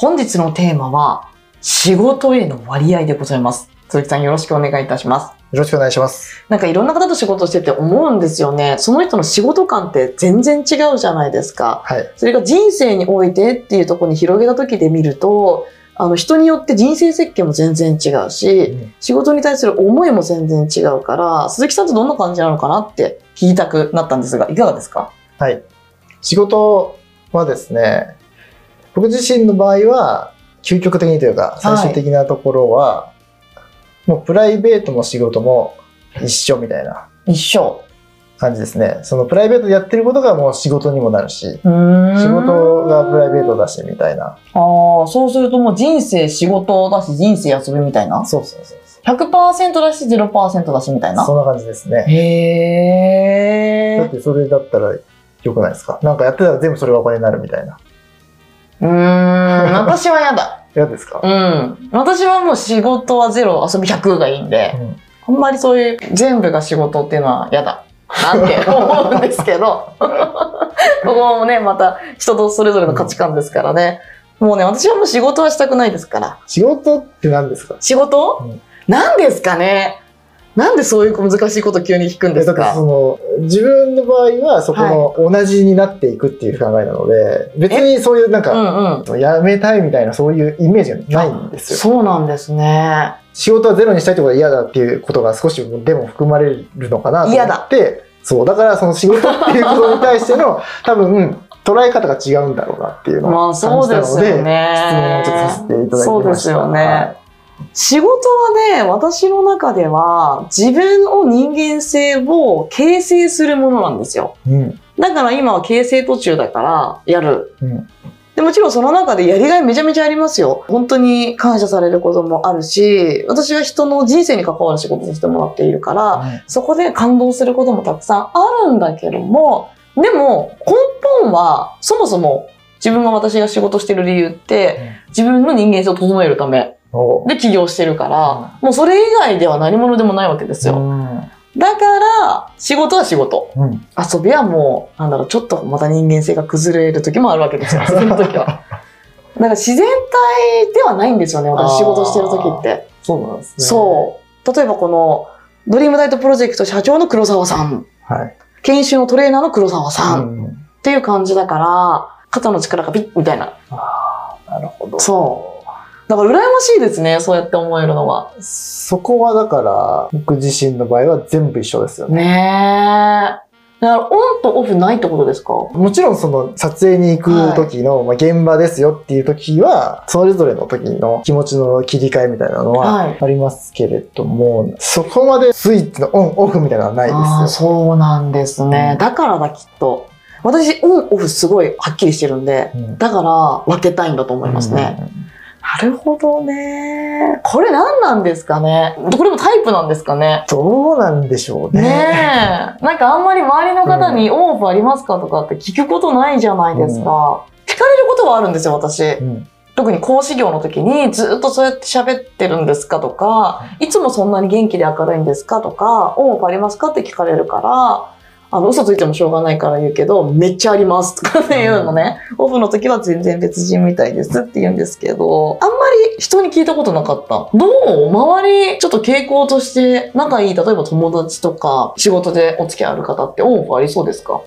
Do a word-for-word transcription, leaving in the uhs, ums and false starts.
本日のテーマは仕事への割合でございます。鈴木さん、よろしくお願いいたします。よろしくお願いします。なんかいろんな方と仕事してて思うんですよね。その人の仕事感って全然違うじゃないですか。はい。それが人生においてっていうところに広げた時で見ると、あの人によって人生設計も全然違うし、うん、仕事に対する思いも全然違うから、鈴木さんとどんな感じなのかなって聞きたくなったんですが、いかがですか？はい。仕事はですね、僕自身の場合は、究極的にというか、最終的なところは、はい、もうプライベートも仕事も一緒みたいな。一緒。感じですね。そのプライベートでやってることがもう仕事にもなるし、仕事がプライベートだしみたいな。ああ、そうするともう人生仕事だし、人生遊びみたいな。そうそうそう。ひゃくパーセント だし、ゼロパーセント だしみたいな。そんな感じですね。へえ。だってそれだったら良くないですか？なんかやってたら全部それがお金になるみたいな。うーん、私は嫌だ。嫌ですか？うん。私はもう仕事はゼロ、遊びひゃくがいいんで、うん、あんまりそういう全部が仕事っていうのは嫌だ。なんて思うんですけど。ここもね、また人とそれぞれの価値観ですからね。うん、もうね、私はもう仕事はしたくないですから。仕事って何ですか？仕事、うん、何ですかね。なんでそういう難しいことを急に聞くんですか？その自分の場合はそこの同じになっていくっていう考えなので、はい、別にそういうなんか、うんうん、やめたいみたいなそういうイメージがないんですよ。そうなんですね。仕事はゼロにしたいってことは嫌だっていうことが少しでも含まれるのかなと思って、そうだからその仕事っていうことに対しての多分捉え方が違うんだろうなっていうのを感じたので、まあそうですよね、質問をちょっとさせていただきました。そうですよね。はい、仕事はね、私の中では自分の人間性を形成するものなんですよ。うん、だから今は形成途中だからやる。うん、でもちろんその中でやりがいめちゃめちゃありますよ。本当に感謝されることもあるし、私は人の人生に関わる仕事をしてもらっているから、うん、そこで感動することもたくさんあるんだけども、でも根本はそもそも自分が私が仕事してる理由って、うん、自分の人間性を整えるため。で起業してるから、うん、もうそれ以外では何者でもないわけですよ。うん、だから、仕事は仕事。うん、遊びはもう、なんだろう、ちょっとまた人間性が崩れる時もあるわけですよ、その時は。だから自然体ではないんですよね、私仕事してる時って。そうなんですね。そう。例えばこの、ドリームナイトプロジェクト社長の黒沢さん。はい、研修のトレーナーの黒沢さん。うん、っていう感じだから、肩の力がピッみたいな。ああ、なるほど。そう。だから羨ましいですね、そうやって思えるのは。そこはだから、僕自身の場合は全部一緒ですよね。ねえ。だからオンとオフないってことですか？もちろんその撮影に行く時の、はい、まあ現場ですよっていう時は、それぞれの時の気持ちの切り替えみたいなのはありますけれども、はい、そこまでスイッチのオンオフみたいなのはないですよ。ああ、そうなんですね。うん、だからだ、きっと。私、オンオフすごいはっきりしてるんで、うん、だから分けたいんだと思いますね。うんうん、なるほどね。これ何なんですかね。これもタイプなんですかね。どうなんでしょうね。ねえ。なんかあんまり周りの方にオンオフありますかとかって聞くことないじゃないですか。うん、聞かれることはあるんですよ、私。うん、特に講師業の時にずっとそうやって喋ってるんですかとか、いつもそんなに元気で明るいんですかとか、オンオフありますかって聞かれるから、あの、嘘ついてもしょうがないから言うけど、めっちゃありますとかっていうのね。うん、オフの時は全然別人みたいですって言うんですけど、あんまり人に聞いたことなかった。どう？周り、ちょっと傾向として仲いい、例えば友達とか仕事でお付き合いある方ってオンオフありそうですか？